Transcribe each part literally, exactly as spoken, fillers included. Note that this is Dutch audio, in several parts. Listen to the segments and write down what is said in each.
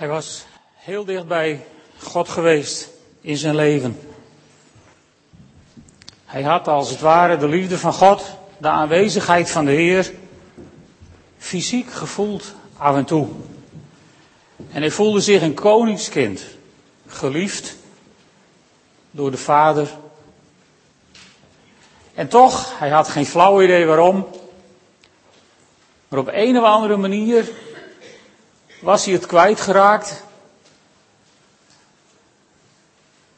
Hij was heel dicht bij God geweest in zijn leven. Hij had als het ware de liefde van God, de aanwezigheid van de Heer, fysiek gevoeld af en toe. En hij voelde zich een koningskind, geliefd door de Vader. En toch, hij had geen flauw idee waarom, maar op een of andere manier was hij het kwijtgeraakt.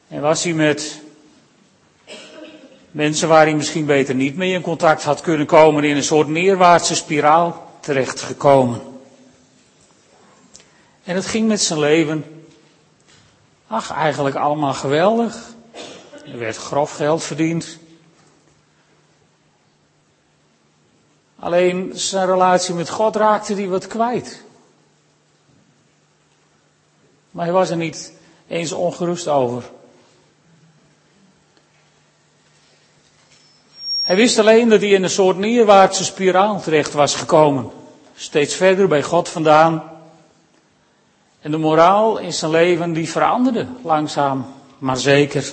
En was hij met mensen waar hij misschien beter niet mee in contact had kunnen komen, in een soort neerwaartse spiraal terechtgekomen. En het ging met zijn leven, ach, eigenlijk allemaal geweldig. Er werd grof geld verdiend. Alleen zijn relatie met God raakte hij wat kwijt. Maar hij was er niet eens ongerust over. Hij wist alleen dat hij in een soort neerwaartse spiraal terecht was gekomen. Steeds verder bij God vandaan. En de moraal in zijn leven die veranderde langzaam, maar zeker.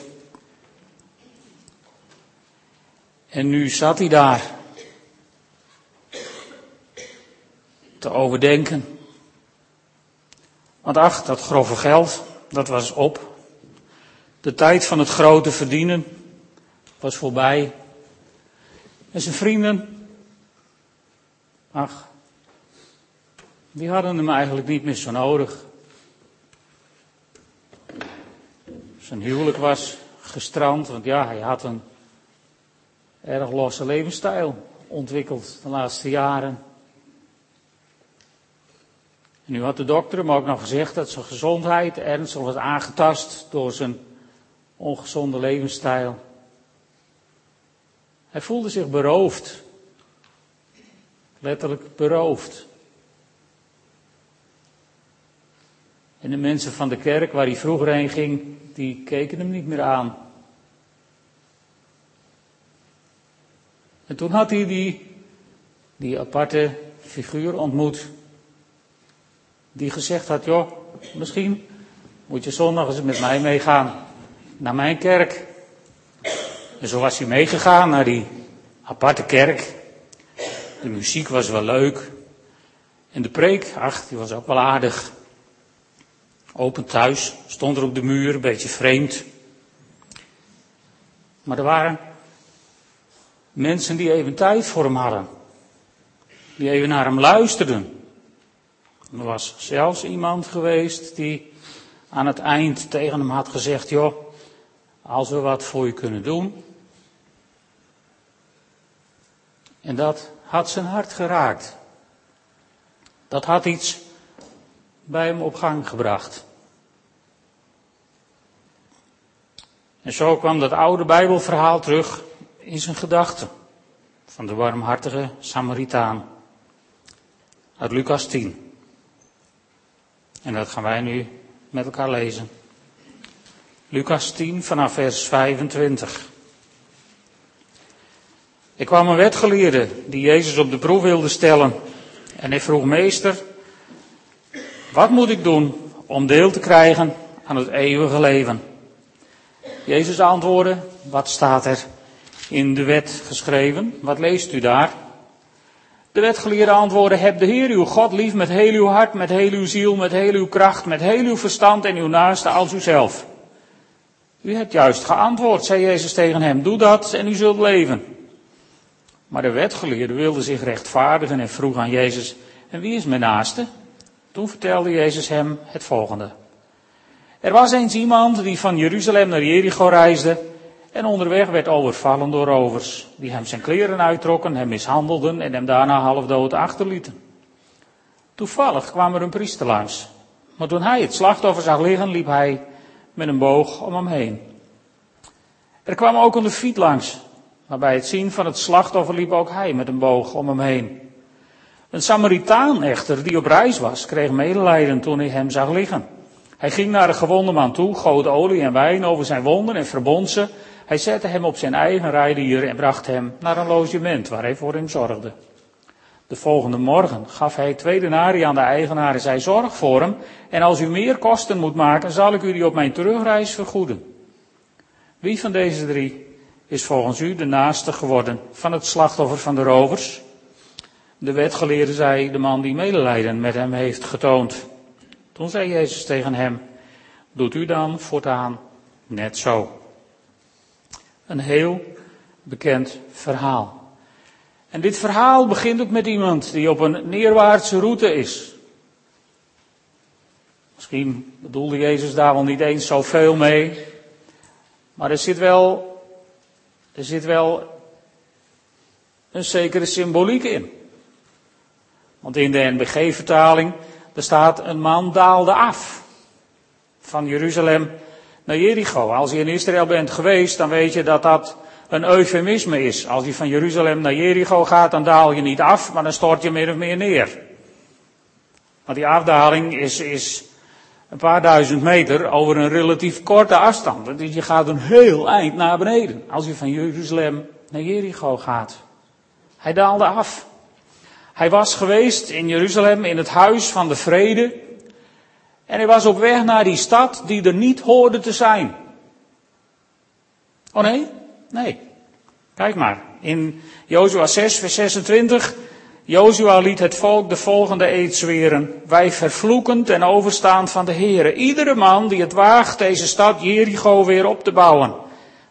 En nu zat hij daar te overdenken. Want ach, dat grove geld, dat was op. De tijd van het grote verdienen was voorbij. En zijn vrienden, ach, die hadden hem eigenlijk niet meer zo nodig. Zijn huwelijk was gestrand, want ja, hij had een erg losse levensstijl ontwikkeld de laatste jaren. En nu had de dokter hem ook nog gezegd dat zijn gezondheid ernstig was aangetast door zijn ongezonde levensstijl. Hij voelde zich beroofd. Letterlijk beroofd. En de mensen van de kerk waar hij vroeger heen ging, die keken hem niet meer aan. En toen had hij die, die aparte figuur ontmoet. Die gezegd had, joh, misschien moet je zondag eens met mij meegaan naar mijn kerk. En zo was hij meegegaan naar die aparte kerk. De muziek was wel leuk. En de preek, ach, die was ook wel aardig. Open thuis, stond er op de muur, een beetje vreemd. Maar er waren mensen die even tijd voor hem hadden. Die even naar hem luisterden. Er was zelfs iemand geweest die aan het eind tegen hem had gezegd, joh, als we wat voor je kunnen doen. En dat had zijn hart geraakt. Dat had iets bij hem op gang gebracht. En zo kwam dat oude Bijbelverhaal terug in zijn gedachten. Van de warmhartige Samaritaan. Uit Lucas tien. En dat gaan wij nu met elkaar lezen. Lucas tien vanaf vers vijfentwintig. Er kwam een wetgeleerde die Jezus op de proef wilde stellen. En hij vroeg, meester, wat moet ik doen om deel te krijgen aan het eeuwige leven? Jezus antwoordde, wat staat er in de wet geschreven? Wat leest u daar? De wetgeleerde antwoordde, heb de Heer uw God lief met heel uw hart, met heel uw ziel, met heel uw kracht, met heel uw verstand en uw naaste als uzelf. U hebt juist geantwoord, zei Jezus tegen hem, doe dat en u zult leven. Maar de wetgeleerde wilde zich rechtvaardigen en vroeg aan Jezus, en wie is mijn naaste? Toen vertelde Jezus hem het volgende. Er was eens iemand die van Jeruzalem naar Jericho reisde en onderweg werd overvallen door rovers, die hem zijn kleren uittrokken, hem mishandelden en hem daarna halfdood achterlieten. Toevallig kwam er een priester langs, maar toen hij het slachtoffer zag liggen, liep hij met een boog om hem heen. Er kwam ook een leviet langs, maar bij het zien van het slachtoffer liep ook hij met een boog om hem heen. Een Samaritaan echter, die op reis was, kreeg medelijden toen hij hem zag liggen. Hij ging naar de gewonde man toe, goot olie en wijn over zijn wonden en verbond ze. Hij zette hem op zijn eigen rijdier en bracht hem naar een logement waar hij voor hem zorgde. De volgende morgen gaf hij twee denarii aan de eigenaar en zei, zorg voor hem, en als u meer kosten moet maken, zal ik u die op mijn terugreis vergoeden. Wie van deze drie is volgens u de naaste geworden van het slachtoffer van de rovers? De wetgeleerde zei, de man die medelijden met hem heeft getoond. Toen zei Jezus tegen hem, doet u dan voortaan net zo. Een heel bekend verhaal. En dit verhaal begint ook met iemand die op een neerwaartse route is. Misschien bedoelde Jezus daar wel niet eens zoveel mee. Maar er zit wel, er zit wel een zekere symboliek in. Want in de N B G-vertaling, er staat een man daalde af. Van Jeruzalem naar Jericho. Als je in Israël bent geweest, dan weet je dat dat een eufemisme is. Als je van Jeruzalem naar Jericho gaat, dan daal je niet af, maar dan stort je meer of meer neer. Want die afdaling is, is een paar duizend meter over een relatief korte afstand. Dus je gaat een heel eind naar beneden, als je van Jeruzalem naar Jericho gaat. Hij daalde af. Hij was geweest in Jeruzalem in het huis van de vrede. En hij was op weg naar die stad die er niet hoorde te zijn. Oh nee? Nee, kijk maar, in Jozua zes, vers zesentwintig, Jozua liet het volk de volgende eed zweren. Wij vervloekend en overstaand van de Heere, iedere man die het waagt deze stad Jericho weer op te bouwen.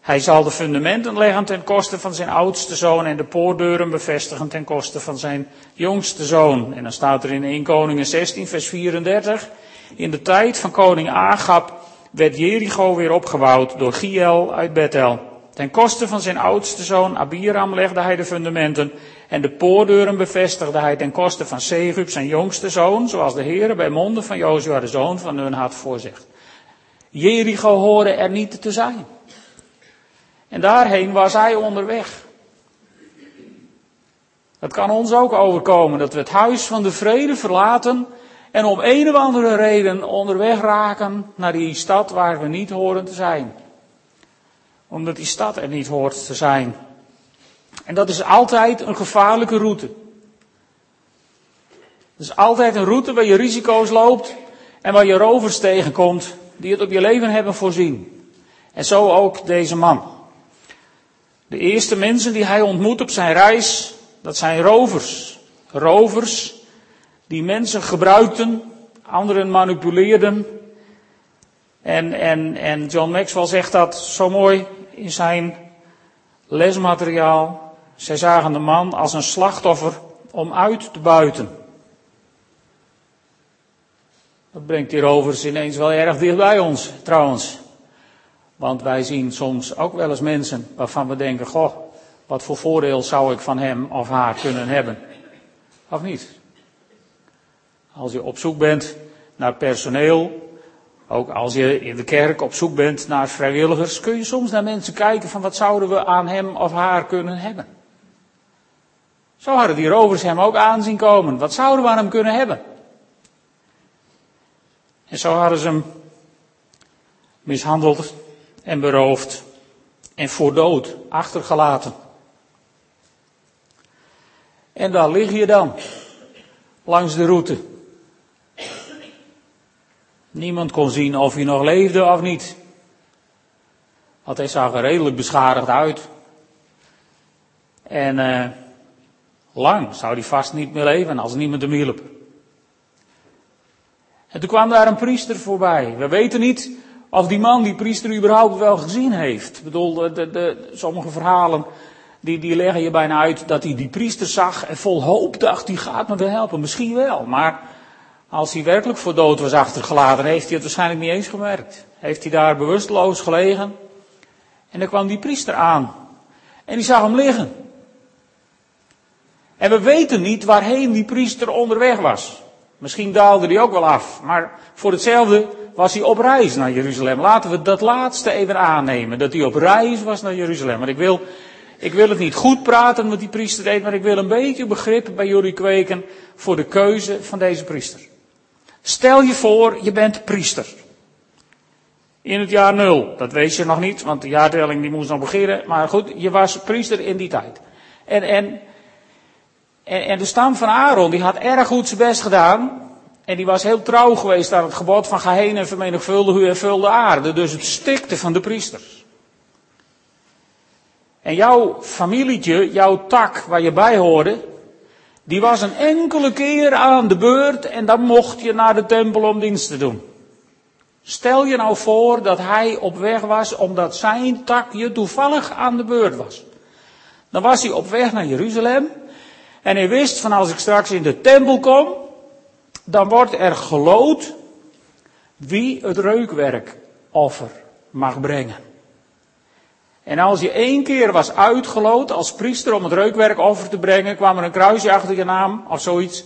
Hij zal de fundamenten leggen ten koste van zijn oudste zoon en de poortdeuren bevestigen ten koste van zijn jongste zoon. En dan staat er in Eerste Koningen zestien, vers vierendertig, in de tijd van koning Agab werd Jericho weer opgebouwd door Giel uit Bethel. Ten koste van zijn oudste zoon Abiram legde hij de fundamenten en de poortdeuren bevestigde hij ten koste van Segub, zijn jongste zoon, zoals de Heere bij monden van Jozua, de zoon van Nun, had voorzegd. Jericho hoorde er niet te zijn. En daarheen was hij onderweg. Het kan ons ook overkomen dat we het huis van de vrede verlaten en om een of andere reden onderweg raken naar die stad waar we niet horen te zijn. Omdat die stad er niet hoort te zijn. En dat is altijd een gevaarlijke route. Dat is altijd een route waar je risico's loopt en waar je rovers tegenkomt die het op je leven hebben voorzien. En zo ook deze man. De eerste mensen die hij ontmoet op zijn reis, dat zijn rovers. Rovers die mensen gebruikten, anderen manipuleerden. En, en, en John Maxwell zegt dat zo mooi in zijn lesmateriaal. Zij zagen de man als een slachtoffer om uit te buiten. Dat brengt die rovers ineens wel erg dicht bij ons, trouwens. Want wij zien soms ook wel eens mensen waarvan we denken, goh, wat voor voordeel zou ik van hem of haar kunnen hebben? Of niet? Als je op zoek bent naar personeel, ook als je in de kerk op zoek bent naar vrijwilligers, kun je soms naar mensen kijken van wat zouden we aan hem of haar kunnen hebben. Zo hadden die rovers hem ook aanzien komen. Wat zouden we aan hem kunnen hebben? En zo hadden ze hem mishandeld en beroofd en voor dood achtergelaten. En daar lig je dan, langs de route. Niemand kon zien of hij nog leefde of niet. Want hij zag er redelijk beschadigd uit. En eh, lang zou hij vast niet meer leven als niemand hem hielp. En toen kwam daar een priester voorbij. We weten niet of die man die priester überhaupt wel gezien heeft. Ik bedoel, de, de, de, sommige verhalen die, die leggen je bijna uit dat hij die priester zag en vol hoop dacht, die gaat me wel helpen. Misschien wel, maar als hij werkelijk voor dood was achtergelaten, heeft hij het waarschijnlijk niet eens gemerkt. Heeft hij daar bewusteloos gelegen. En dan kwam die priester aan. En die zag hem liggen. En we weten niet waarheen die priester onderweg was. Misschien daalde hij ook wel af. Maar voor hetzelfde was hij op reis naar Jeruzalem. Laten we dat laatste even aannemen. Dat hij op reis was naar Jeruzalem. Maar ik wil, ik wil het niet goed praten wat die priester deed. Maar ik wil een beetje begrip bij jullie kweken voor de keuze van deze priester. Stel je voor, je bent priester. In het jaar nul, dat weet je nog niet, want de jaartelling die moest nog beginnen. Maar goed, je was priester in die tijd. En, en, En, en de stam van Aaron, die had erg goed zijn best gedaan. En die was heel trouw geweest aan het gebod van ga heen en vermenigvuldig u en vul de aarde. Dus het stikte van de priesters. En jouw familietje, jouw tak waar je bij hoorde, die was een enkele keer aan de beurt en dan mocht je naar de tempel om dienst te doen. Stel je nou voor dat hij op weg was omdat zijn takje toevallig aan de beurt was. Dan was hij op weg naar Jeruzalem en hij wist van als ik straks in de tempel kom, dan wordt er geloot wie het reukwerkoffer mag brengen. En als je één keer was uitgeloot als priester om het reukwerkoffer te brengen, kwam er een kruisje achter je naam of zoiets.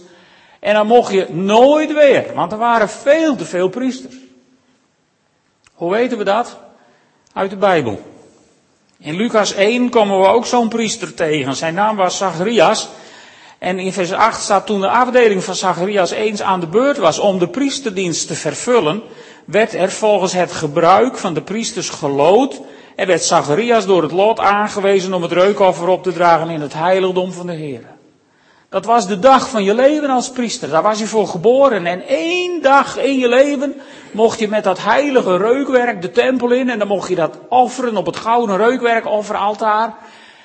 En dan mocht je nooit weer, want er waren veel te veel priesters. Hoe weten we dat? Uit de Bijbel. In Lucas één komen we ook zo'n priester tegen. Zijn naam was Zacharias. En in vers acht staat, toen de afdeling van Zacharias eens aan de beurt was om de priesterdienst te vervullen, werd er volgens het gebruik van de priesters geloot en werd Zacharias door het lot aangewezen om het reukoffer op te dragen in het heiligdom van de Heer. Dat was de dag van je leven als priester, daar was je voor geboren. En één dag in je leven mocht je met dat heilige reukwerk de tempel in en dan mocht je dat offeren op het gouden reukwerkofferaltaar.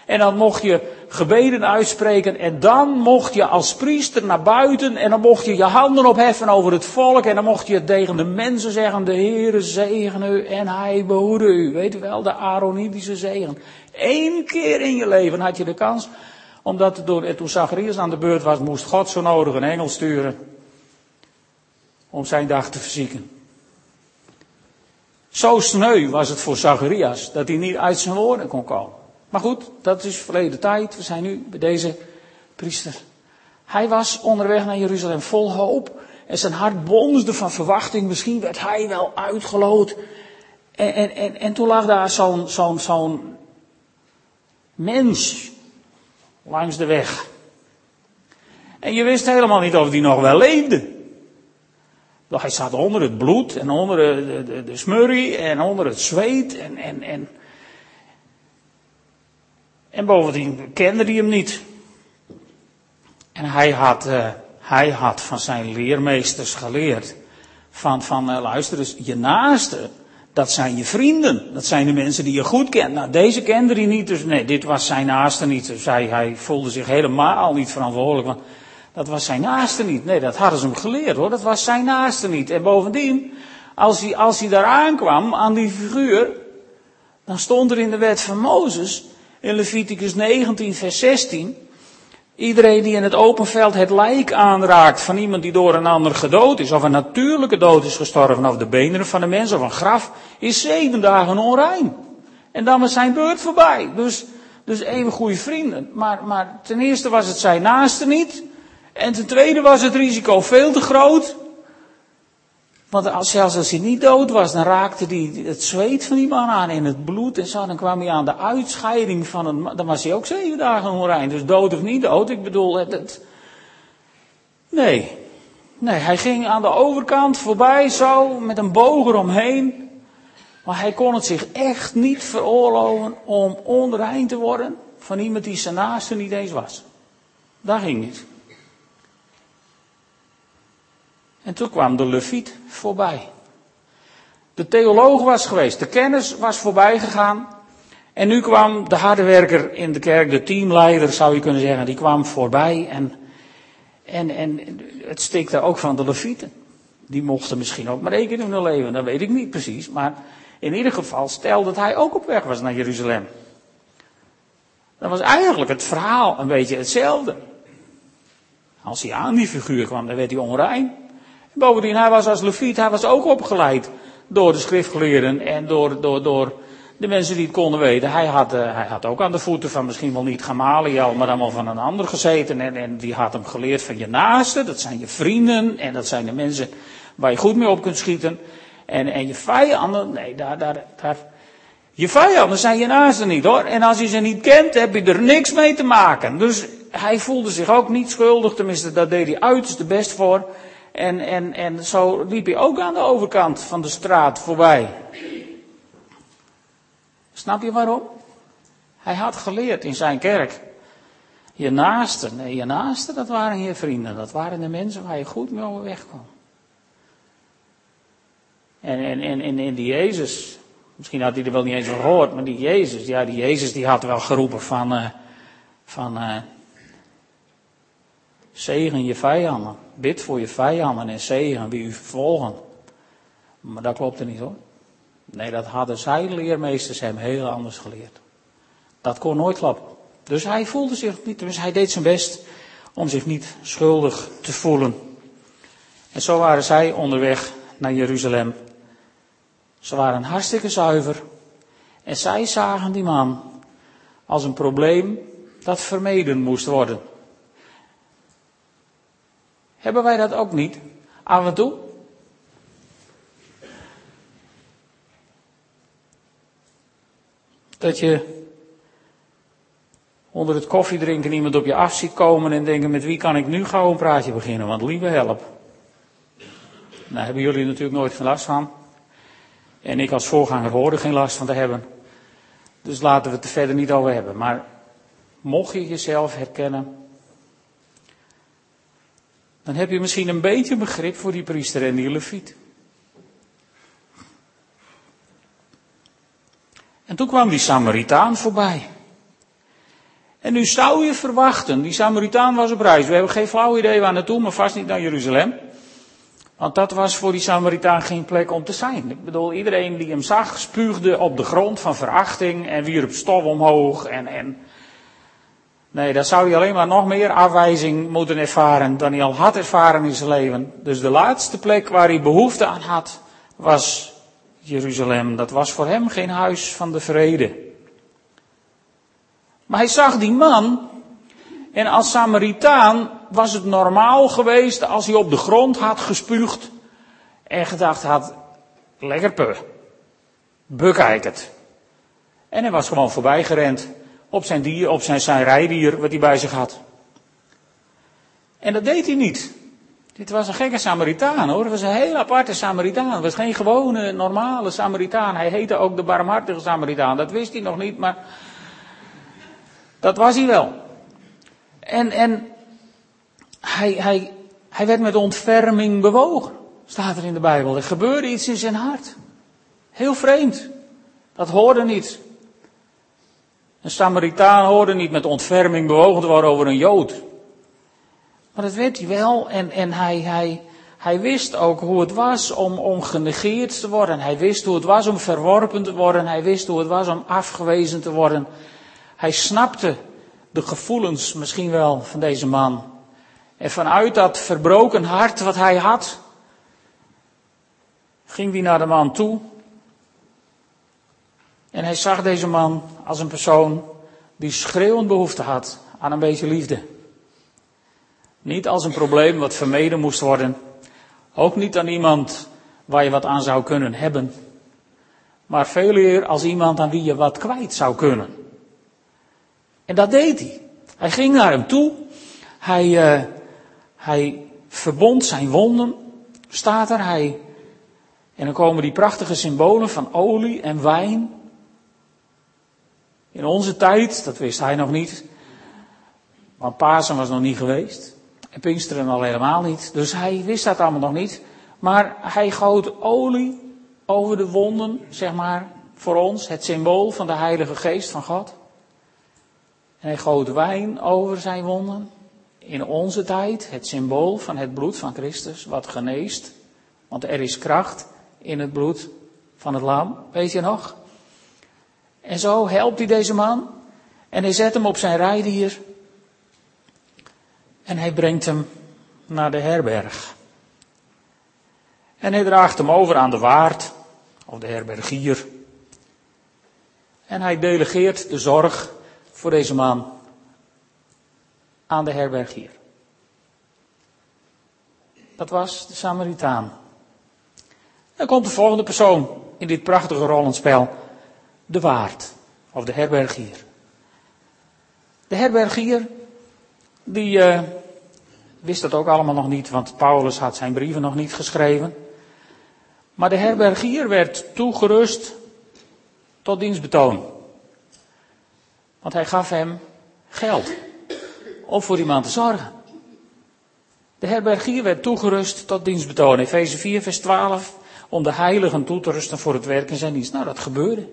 En dan mocht je gebeden uitspreken en dan mocht je als priester naar buiten en dan mocht je je handen opheffen over het volk en dan mocht je tegen de mensen zeggen, de Heere zegen u en hij behoede u. Weet u wel, de Aaronitische zegen. Eén keer in je leven had je de kans, omdat door, toen Zacharias aan de beurt was, moest God zo nodig een engel sturen om zijn dag te verzieken. Zo sneu was het voor Zacharias dat hij niet uit zijn woorden kon komen. Maar goed, dat is verleden tijd. We zijn nu bij deze priester. Hij was onderweg naar Jeruzalem vol hoop. En zijn hart bonsde van verwachting. Misschien werd hij wel uitgeloot. En, en, en, en toen lag daar zo'n, zo'n, zo'n mens langs de weg. En je wist helemaal niet of die nog wel leefde. Hij zat onder het bloed en onder de, de, de smurrie en onder het zweet en... en, en En bovendien kende hij hem niet. En hij had, uh, hij had van zijn leermeesters geleerd. Van, van uh, luister eens, je naasten, dat zijn je vrienden. Dat zijn de mensen die je goed kent. Nou, deze kende hij niet, dus nee, dit was zijn naaste niet. Dus hij, hij voelde zich helemaal niet verantwoordelijk. Want dat was zijn naaste niet. Nee, dat hadden ze hem geleerd hoor, dat was zijn naaste niet. En bovendien, als hij, als hij daar aankwam, aan die figuur, dan stond er in de wet van Mozes... In Leviticus negentien vers zestien, iedereen die in het open veld het lijk aanraakt van iemand die door een ander gedood is, of een natuurlijke dood is gestorven, of de benen van een mens, of een graf, is zeven dagen onrein. En dan was zijn beurt voorbij. Dus, dus even goede vrienden. Maar, maar ten eerste was het zijn naaste niet, en ten tweede was het risico veel te groot. Want als, zelfs als hij niet dood was, dan raakte hij het zweet van die man aan en het bloed en zo. Dan kwam hij aan de uitscheiding van een man. Dan was hij ook zeven dagen onrein. Dus dood of niet dood, ik bedoel... Het, het... Nee. Nee, hij ging aan de overkant voorbij zo, met een boog eromheen. Maar hij kon het zich echt niet veroorloven om onrein te worden van iemand die zijn naaste niet eens was. Dat ging niet. En toen kwam de Leviet voorbij. De theoloog was geweest, de kennis was voorbij gegaan. En nu kwam de harde werker in de kerk, de teamleider zou je kunnen zeggen, die kwam voorbij. En, en, en het stikte ook van de Levieten. Die mochten misschien ook maar één keer in hun leven, dat weet ik niet precies. Maar in ieder geval, stel dat hij ook op weg was naar Jeruzalem. Dan was eigenlijk het verhaal een beetje hetzelfde. Als hij aan die figuur kwam, dan werd hij onrein. Bovendien, hij was als Leviet, hij was ook opgeleid door de schriftgeleerden en door, door, door de mensen die het konden weten. Hij had, uh, hij had ook aan de voeten van misschien wel niet Gamaliel, maar dan wel van een ander gezeten. En, en die had hem geleerd van je naasten, dat zijn je vrienden en dat zijn de mensen waar je goed mee op kunt schieten. En, en je vijanden, nee, daar, daar, daar, je vijanden zijn je naasten niet hoor. En als je ze niet kent, heb je er niks mee te maken. Dus hij voelde zich ook niet schuldig, tenminste daar deed hij uiterst de best voor. En, en, en zo liep hij ook aan de overkant van de straat voorbij. Snap je waarom? Hij had geleerd in zijn kerk. Je naasten, nee, je naasten, dat waren je vrienden. Dat waren de mensen waar je goed mee overweg kwam. En, en, en, en die Jezus, misschien had hij er wel niet eens van gehoord, maar die Jezus, ja, die Jezus die had wel geroepen van, uh, van uh, zegen je vijanden, bid voor je vijanden en zegen wie u vervolgen. Maar dat klopte niet hoor. Nee, dat hadden zijn leermeesters hem heel anders geleerd. Dat kon nooit klappen. Dus hij voelde zich niet, dus hij deed zijn best om zich niet schuldig te voelen. En zo waren zij onderweg naar Jeruzalem. Ze waren hartstikke zuiver. En zij zagen die man als een probleem dat vermeden moest worden. Hebben wij dat ook niet? Af en toe? Dat je onder het koffiedrinken iemand op je af ziet komen en denken, met wie kan ik nu gauw een praatje beginnen, want lieve help. Nou hebben jullie natuurlijk nooit geen last van. En ik als voorganger hoorde geen last van te hebben. Dus laten we het er verder niet over hebben. Maar mocht je jezelf herkennen, dan heb je misschien een beetje begrip voor die priester en die leviet. En toen kwam die Samaritaan voorbij. En nu zou je verwachten, die Samaritaan was op reis. We hebben geen flauw idee waar naartoe, maar vast niet naar Jeruzalem. Want dat was voor die Samaritaan geen plek om te zijn. Ik bedoel, iedereen die hem zag, spuugde op de grond van verachting en wierp stof omhoog. En, en... Nee, daar zou hij alleen maar nog meer afwijzing moeten ervaren dan hij al had ervaren in zijn leven. Dus de laatste plek waar hij behoefte aan had, was Jeruzalem. Dat was voor hem geen huis van de vrede. Maar hij zag die man, en als Samaritaan was het normaal geweest als hij op de grond had gespuugd en gedacht had, lekker puh, bekijk het. En hij was gewoon voorbij gerend op zijn dier, op zijn, zijn rijdier wat hij bij zich had. En dat deed hij niet. Dit was een gekke Samaritaan hoor, het was een heel aparte Samaritaan, het was geen gewone normale Samaritaan. Hij heette ook de barmhartige Samaritaan, dat wist hij nog niet, maar dat was hij wel. En, en hij, hij, hij werd met ontferming bewogen, staat er in de Bijbel. Er gebeurde iets in zijn hart. Heel vreemd. Dat hoorde niet. Een Samaritaan hoorde niet met ontferming bewogen te worden over een Jood. Maar dat werd hij wel. En, en hij, hij, hij wist ook hoe het was om, om genegeerd te worden. Hij wist hoe het was om verworpen te worden. Hij wist hoe het was om afgewezen te worden. Hij snapte de gevoelens misschien wel van deze man. En vanuit dat verbroken hart wat hij had, ging hij naar de man toe. En hij zag deze man als een persoon die schreeuwend behoefte had aan een beetje liefde. Niet als een probleem wat vermeden moest worden. Ook niet aan iemand waar je wat aan zou kunnen hebben. Maar veel eer als iemand aan wie je wat kwijt zou kunnen. En dat deed hij. Hij ging naar hem toe. Hij, uh, hij verbond zijn wonden. Staat er. Hij, en dan komen die prachtige symbolen van olie en wijn. In onze tijd, dat wist hij nog niet. Want Pasen was nog niet geweest. En Pinksteren al helemaal niet. Dus hij wist dat allemaal nog niet. Maar hij goot olie over de wonden, zeg maar, voor ons. Het symbool van de Heilige Geest van God. En hij goot wijn over zijn wonden. In onze tijd het symbool van het bloed van Christus wat geneest. Want er is kracht in het bloed van het lam, weet je nog? En zo helpt hij deze man. En hij zet hem op zijn rijdier. En hij brengt hem naar de herberg. En hij draagt hem over aan de waard, of de herbergier. En hij delegeert de zorg voor deze man aan de herbergier. Dat was de Samaritaan. Dan komt de volgende persoon in dit prachtige rollenspel. De waard. Of de herbergier. De herbergier. Die uh, wist dat ook allemaal nog niet. Want Paulus had zijn brieven nog niet geschreven. Maar de herbergier werd toegerust tot dienstbetoon. Want hij gaf hem geld. om voor iemand te zorgen. De herbergier werd toegerust tot dienstbetoon. Efeze vier, vers twaalf. Om de heiligen toe te rusten voor het werk in zijn dienst. Nou, dat gebeurde.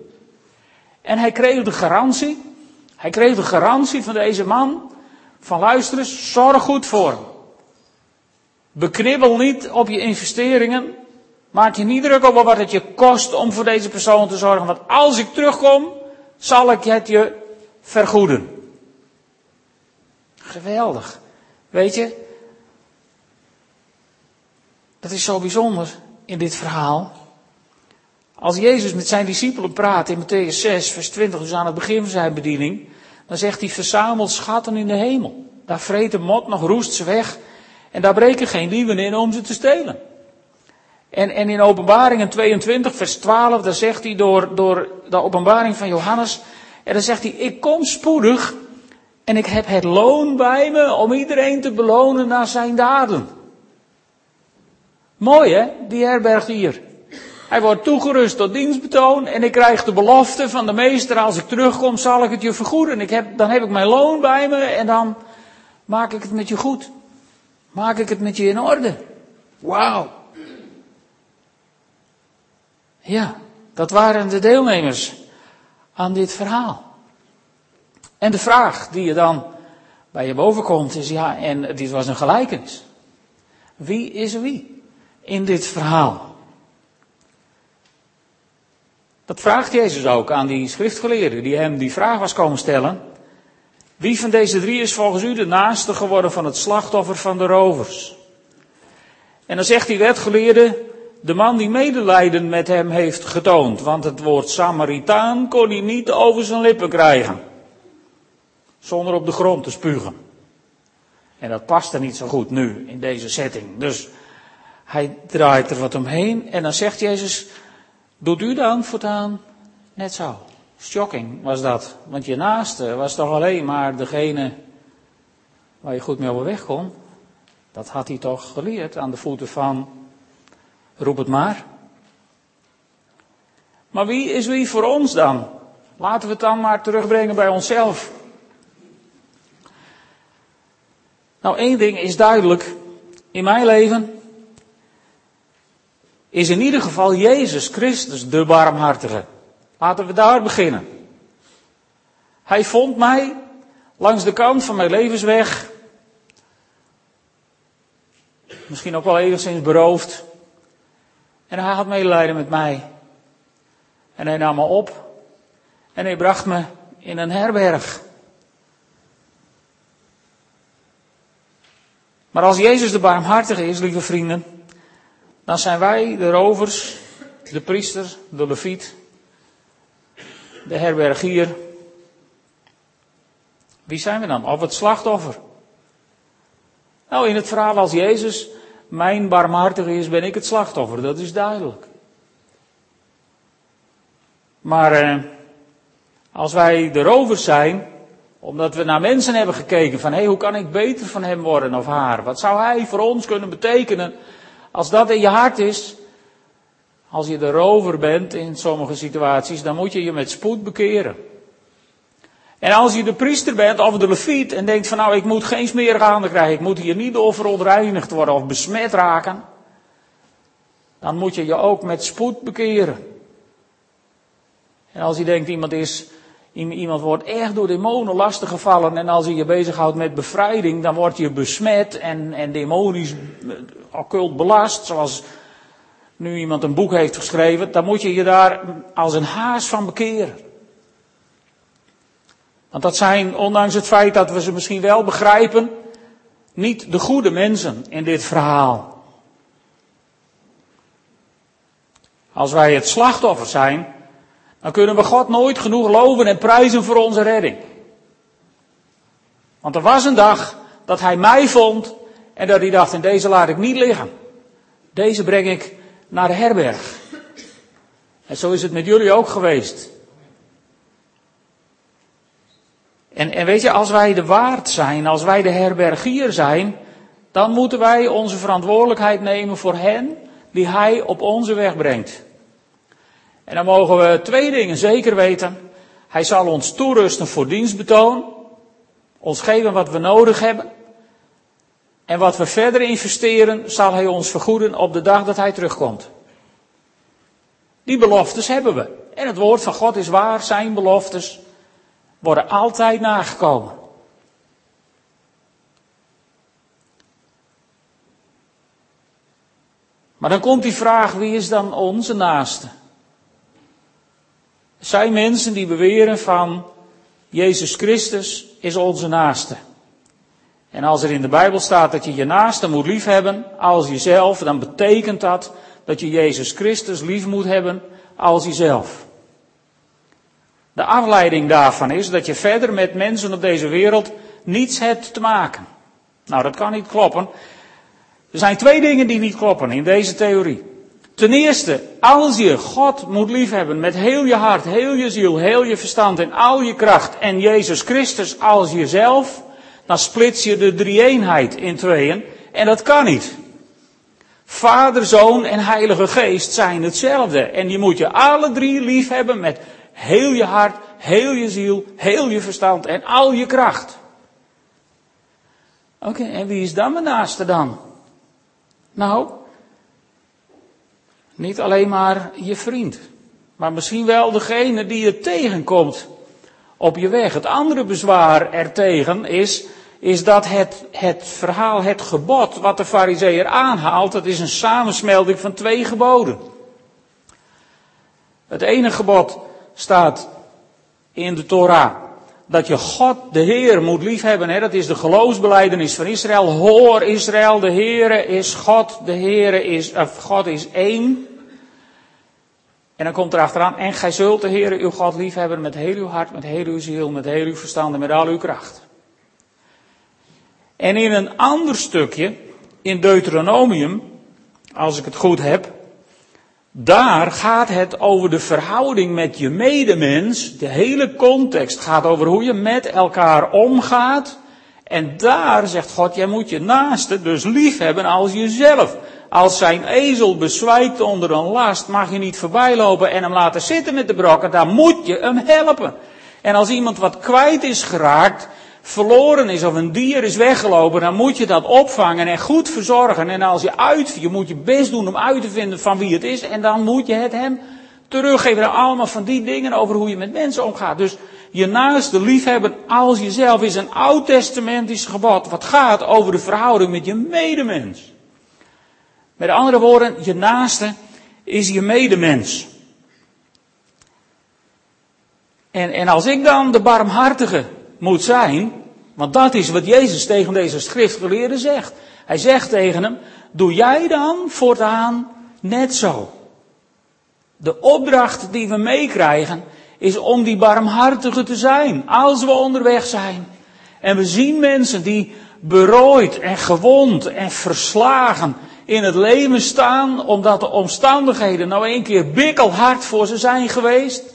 En hij kreeg de garantie. Hij kreeg de garantie van deze man. Van luister eens, zorg goed voor hem. Beknibbel niet op je investeringen. Maak je niet druk op wat het je kost om voor deze persoon te zorgen. Want als ik terugkom, zal ik het je vergoeden. Geweldig. Weet je, dat is zo bijzonder in dit verhaal. Als Jezus met zijn discipelen praat in Mattheüs zes, vers twintig, dus aan het begin van zijn bediening, dan zegt hij, verzamel schatten in de hemel. Daar vreet de mot nog, roest ze weg en daar breken geen dieven in om ze te stelen. En, en in Openbaringen tweeëntwintig, vers twaalf, daar zegt hij door, door de openbaring van Johannes, en dan zegt hij, ik kom spoedig en ik heb het loon bij me om iedereen te belonen naar zijn daden. Mooi hè, die herbergier. Hij wordt toegerust tot dienstbetoon en ik krijg de belofte van de meester, als ik terugkom zal ik het je vergoeden. Ik heb, dan heb ik mijn loon bij me en dan maak ik het met je goed. Maak ik het met je in orde. Wauw. Ja, dat waren de deelnemers aan dit verhaal. En de vraag die je dan bij je boven komt is, ja, en dit was een gelijkenis. Wie is wie in dit verhaal? Dat vraagt Jezus ook aan die schriftgeleerden die hem die vraag was komen stellen. Wie van deze drie is volgens u de naaste geworden van het slachtoffer van de rovers? En dan zegt die wetgeleerde, de man die medelijden met hem heeft getoond, want het woord Samaritaan kon hij niet over zijn lippen krijgen. Zonder op de grond te spugen. En dat paste niet zo goed nu, in deze setting. Dus hij draait er wat omheen en dan zegt Jezus, doet u dan voortaan net zo. Shocking was dat, want je naaste was toch alleen maar degene waar je goed mee overweg kon. Dat had hij toch geleerd aan de voeten van, roep het maar. Maar wie is wie voor ons dan? Laten we het dan maar terugbrengen bij onszelf. Nou, één ding is duidelijk. In mijn leven is in ieder geval Jezus Christus de barmhartige. Laten we daar beginnen. Hij vond mij langs de kant van mijn levensweg. Misschien ook wel enigszins beroofd. En hij had medelijden met mij. En hij nam me op. En hij bracht me in een herberg. Maar als Jezus de barmhartige is, lieve vrienden, dan zijn wij de rovers, de priester, de leviet, de herbergier. Wie zijn we dan? Of het slachtoffer? Nou, in het verhaal als Jezus mijn barmhartige is, ben ik het slachtoffer, dat is duidelijk. Maar eh, als wij de rovers zijn, omdat we naar mensen hebben gekeken van, hé, hey, hoe kan ik beter van hem worden of haar? Wat zou hij voor ons kunnen betekenen? Als dat in je hart is, als je de rover bent in sommige situaties, dan moet je je met spoed bekeren. En als je de priester bent of de leviet en denkt van, nou, ik moet geen smerige handen krijgen, ik moet hier niet door verontreinigd worden of besmet raken, dan moet je je ook met spoed bekeren. En als je denkt, iemand is, iemand wordt echt door demonen lastiggevallen en als je je bezighoudt met bevrijding, dan word je besmet en, en demonisch occult belast, zoals nu iemand een boek heeft geschreven, dan moet je je daar als een haas van bekeren. Want dat zijn, ondanks het feit dat we ze misschien wel begrijpen, niet de goede mensen in dit verhaal. Als wij het slachtoffer zijn, dan kunnen we God nooit genoeg loven en prijzen voor onze redding. Want er was een dag dat hij mij vond en dat hij dacht, en deze laat ik niet liggen. Deze breng ik naar de herberg. En zo is het met jullie ook geweest. En, en weet je, als wij de waard zijn, als wij de herbergier zijn, dan moeten wij onze verantwoordelijkheid nemen voor hen die hij op onze weg brengt. En dan mogen we twee dingen zeker weten. Hij zal ons toerusten voor dienstbetoon, ons geven wat we nodig hebben. En wat we verder investeren, zal hij ons vergoeden op de dag dat hij terugkomt. Die beloftes hebben we. En het woord van God is waar, zijn beloftes worden altijd nagekomen. Maar dan komt die vraag, wie is dan onze naaste? Er zijn mensen die beweren van, Jezus Christus is onze naaste. En als er in de Bijbel staat dat je je naaste moet liefhebben als jezelf, dan betekent dat dat je Jezus Christus lief moet hebben als jezelf. De afleiding daarvan is dat je verder met mensen op deze wereld niets hebt te maken. Nou, dat kan niet kloppen. Er zijn twee dingen die niet kloppen in deze theorie. Ten eerste, als je God moet liefhebben met heel je hart, heel je ziel, heel je verstand en al je kracht en Jezus Christus als jezelf, dan splits je de drie-eenheid in tweeën en dat kan niet. Vader, Zoon en Heilige Geest zijn hetzelfde en die moet je alle drie liefhebben met heel je hart, heel je ziel, heel je verstand en al je kracht. Oké, okay, en wie is dan mijn naaste dan? Nou, niet alleen maar je vriend, maar misschien wel degene die je tegenkomt op je weg. Het andere bezwaar ertegen is, is dat het, het verhaal, het gebod wat de farizeeër aanhaalt, dat is een samensmelding van twee geboden. Het ene gebod staat in de Torah, dat je God, de Heer, moet liefhebben. Hè? Dat is de geloofsbelijdenis van Israël. Hoor Israël, de Heere is God, de Heere is, of God is één. En dan komt er achteraan, en gij zult de Heere uw God liefhebben met heel uw hart, met heel uw ziel, met heel uw verstand en met al uw kracht. En in een ander stukje, in Deuteronomium, als ik het goed heb, daar gaat het over de verhouding met je medemens. De hele context gaat over hoe je met elkaar omgaat. En daar zegt God, jij moet je naaste dus liefhebben als jezelf. Als zijn ezel bezwijkt onder een last, mag je niet voorbij lopen en hem laten zitten met de brokken. Daar moet je hem helpen. En als iemand wat kwijt is geraakt, verloren is of een dier is weggelopen, dan moet je dat opvangen en goed verzorgen. En als je uit, je moet je best doen om uit te vinden van wie het is. En dan moet je het hem teruggeven. En allemaal van die dingen over hoe je met mensen omgaat. Dus je naaste liefhebben als jezelf is een oud-testamentisch gebod. Wat gaat over de verhouding met je medemens. Met andere woorden, je naaste is je medemens. En, en als ik dan de barmhartige moet zijn, want dat is wat Jezus tegen deze schriftgeleerden zegt. Hij zegt tegen hem, doe jij dan voortaan net zo. De opdracht die we meekrijgen is om die barmhartige te zijn, als we onderweg zijn. En we zien mensen die berooid en gewond en verslagen in het leven staan, omdat de omstandigheden nou een keer bikkelhard voor ze zijn geweest.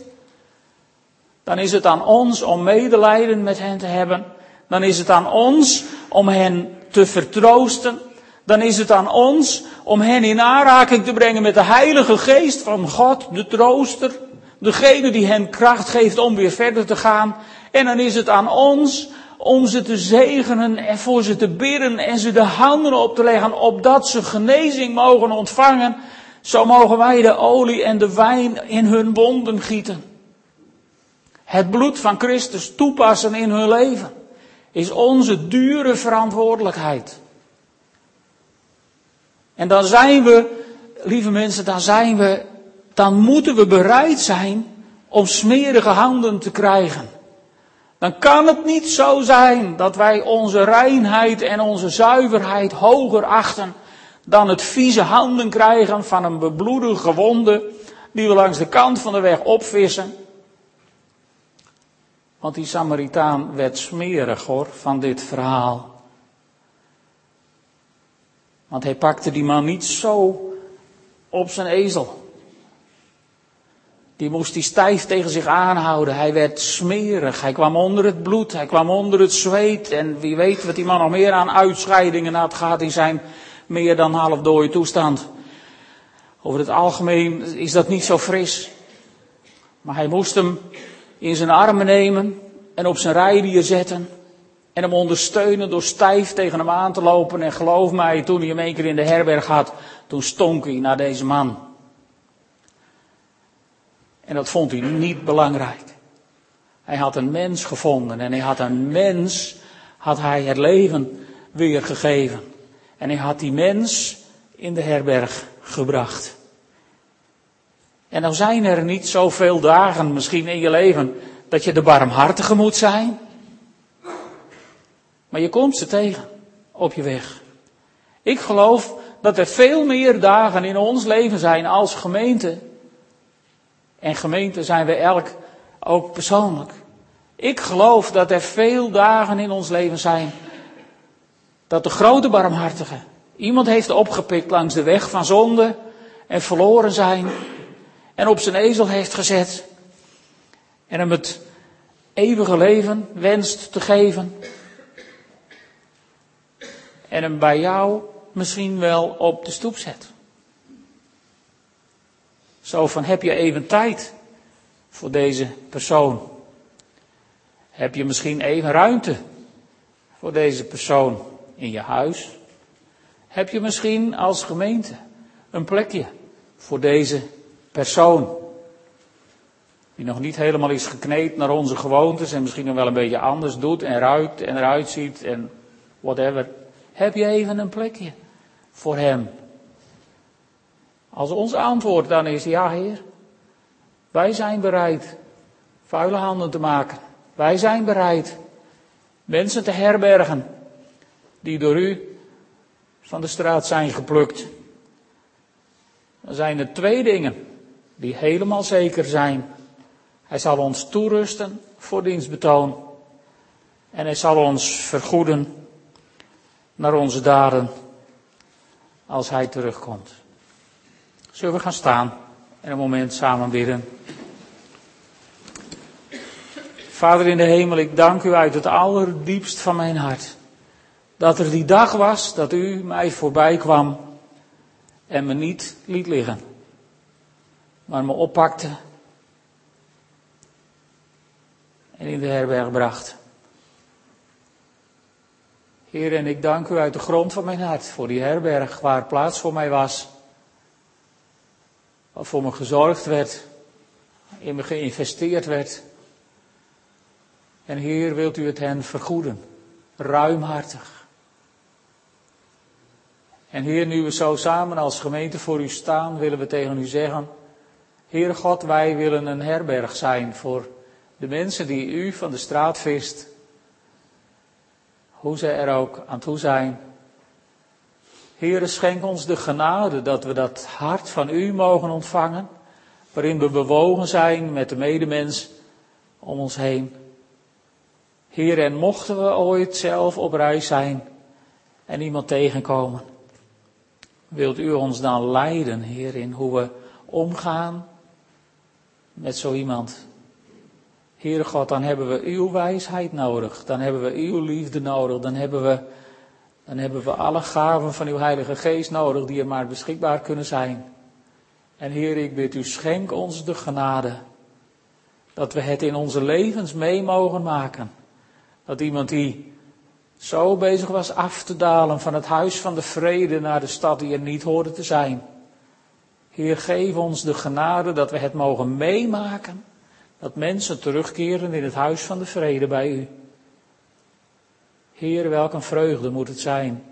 Dan is het aan ons om medelijden met hen te hebben. Dan is het aan ons om hen te vertroosten. Dan is het aan ons om hen in aanraking te brengen met de Heilige Geest van God, de trooster. Degene die hen kracht geeft om weer verder te gaan. En dan is het aan ons om ze te zegenen en voor ze te bidden en ze de handen op te leggen, opdat ze genezing mogen ontvangen. Zo mogen wij de olie en de wijn in hun wonden gieten. Het bloed van Christus toepassen in hun leven is onze dure verantwoordelijkheid. En dan zijn we, lieve mensen, dan zijn we, dan moeten we bereid zijn om smerige handen te krijgen. Dan kan het niet zo zijn dat wij onze reinheid en onze zuiverheid hoger achten dan het vieze handen krijgen van een bebloede gewonde die we langs de kant van de weg opvissen. Want die Samaritaan werd smerig hoor, van dit verhaal. Want hij pakte die man niet zo op zijn ezel. Die moest hij stijf tegen zich aanhouden. Hij werd smerig. Hij kwam onder het bloed. Hij kwam onder het zweet. En wie weet wat die man nog meer aan uitscheidingen had gehad in zijn meer dan half dode toestand. Over het algemeen is dat niet zo fris. Maar hij moest hem in zijn armen nemen en op zijn rijdier zetten En hem ondersteunen door stijf tegen hem aan te lopen. En geloof mij, toen hij hem een keer in de herberg had, toen stonk hij naar deze man. En dat vond hij niet belangrijk. Hij had een mens gevonden. En hij had een mens, had hij het leven weer gegeven. En hij had die mens in de herberg gebracht. En nou zijn er niet zoveel dagen misschien in je leven dat je de barmhartige moet zijn. Maar je komt ze tegen op je weg. Ik geloof dat er veel meer dagen in ons leven zijn als gemeente. En gemeente zijn we elk ook persoonlijk. Ik geloof dat er veel dagen in ons leven zijn dat de grote barmhartige iemand heeft opgepikt langs de weg van zonde en verloren zijn en op zijn ezel heeft gezet en hem het eeuwige leven wenst te geven en hem bij jou misschien wel op de stoep zet. Zo van, heb je even tijd voor deze persoon? Heb je misschien even ruimte voor deze persoon in je huis? Heb je misschien als gemeente een plekje voor deze persoon? Die nog niet helemaal is gekneed naar onze gewoontes en misschien nog wel een beetje anders doet en ruikt en eruit ziet en whatever. Heb je even een plekje voor hem? Als ons antwoord dan is, ja Heer, wij zijn bereid vuile handen te maken. Wij zijn bereid mensen te herbergen die door u van de straat zijn geplukt. Dan zijn er twee dingen die helemaal zeker zijn. Hij zal ons toerusten voor dienstbetoon. En hij zal ons vergoeden naar onze daden als hij terugkomt. Zullen we gaan staan en een moment samen bidden. Vader in de hemel, ik dank u uit het allerdiepst van mijn hart. Dat er die dag was dat u mij voorbij kwam en me niet liet liggen. Maar me oppakte en in de herberg bracht. Heer, en ik dank u uit de grond van mijn hart voor die herberg waar plaats voor mij was. Wat voor me gezorgd werd, in me geïnvesteerd werd. En Heer, wilt u het hen vergoeden, ruimhartig. En Heer, nu we zo samen als gemeente voor u staan, willen we tegen u zeggen, Heere God, wij willen een herberg zijn voor de mensen die u van de straat vist. Hoe ze er ook aan toe zijn. Heere, schenk ons de genade dat we dat hart van u mogen ontvangen, waarin we bewogen zijn met de medemens om ons heen. Heere, en mochten we ooit zelf op reis zijn en iemand tegenkomen, wilt u ons dan leiden, Heer, in hoe we omgaan met zo iemand. Heere God, dan hebben we uw wijsheid nodig, dan hebben we uw liefde nodig, dan hebben we... Dan hebben we alle gaven van uw Heilige Geest nodig die er maar beschikbaar kunnen zijn. En Heer, ik bid u, schenk ons de genade. Dat we het in onze levens mee mogen maken. Dat iemand die zo bezig was af te dalen van het huis van de vrede naar de stad die er niet hoorde te zijn. Heer, geef ons de genade dat we het mogen meemaken. Dat mensen terugkeren in het huis van de vrede bij u. Heer, welk een vreugde moet het zijn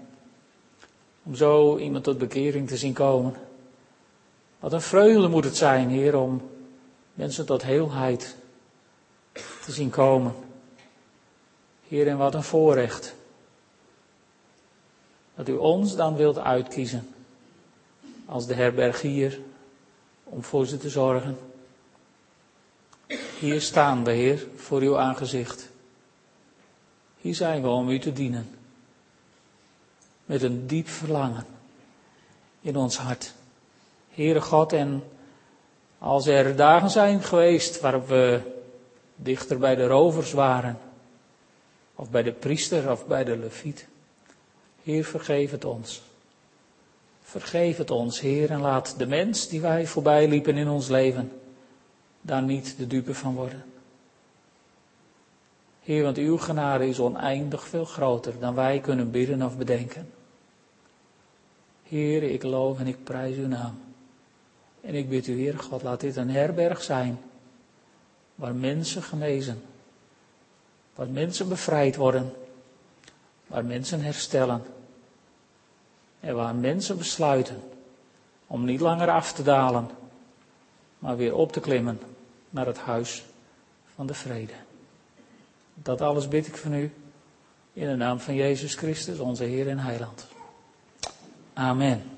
om zo iemand tot bekering te zien komen. Wat een vreugde moet het zijn, Heer, om mensen tot heelheid te zien komen. Heer, en wat een voorrecht dat u ons dan wilt uitkiezen als de herbergier om voor ze te zorgen. Hier staan we, Heer, voor uw aangezicht. Hier zijn we om u te dienen. Met een diep verlangen in ons hart. Heere God, en als er dagen zijn geweest waarop we dichter bij de rovers waren. Of bij de priester of bij de leviet. Heer, vergeef het ons. Vergeef het ons, Heer, en laat de mens die wij voorbij liepen in ons leven daar niet de dupe van worden. Heer, want uw genade is oneindig veel groter dan wij kunnen bidden of bedenken. Heer, ik loof en ik prijs uw naam. En ik bid u, Heer God, laat dit een herberg zijn, waar mensen genezen, waar mensen bevrijd worden, waar mensen herstellen en waar mensen besluiten om niet langer af te dalen, maar weer op te klimmen naar het huis van de vrede. Dat alles bid ik van u, in de naam van Jezus Christus, onze Heer en Heiland. Amen.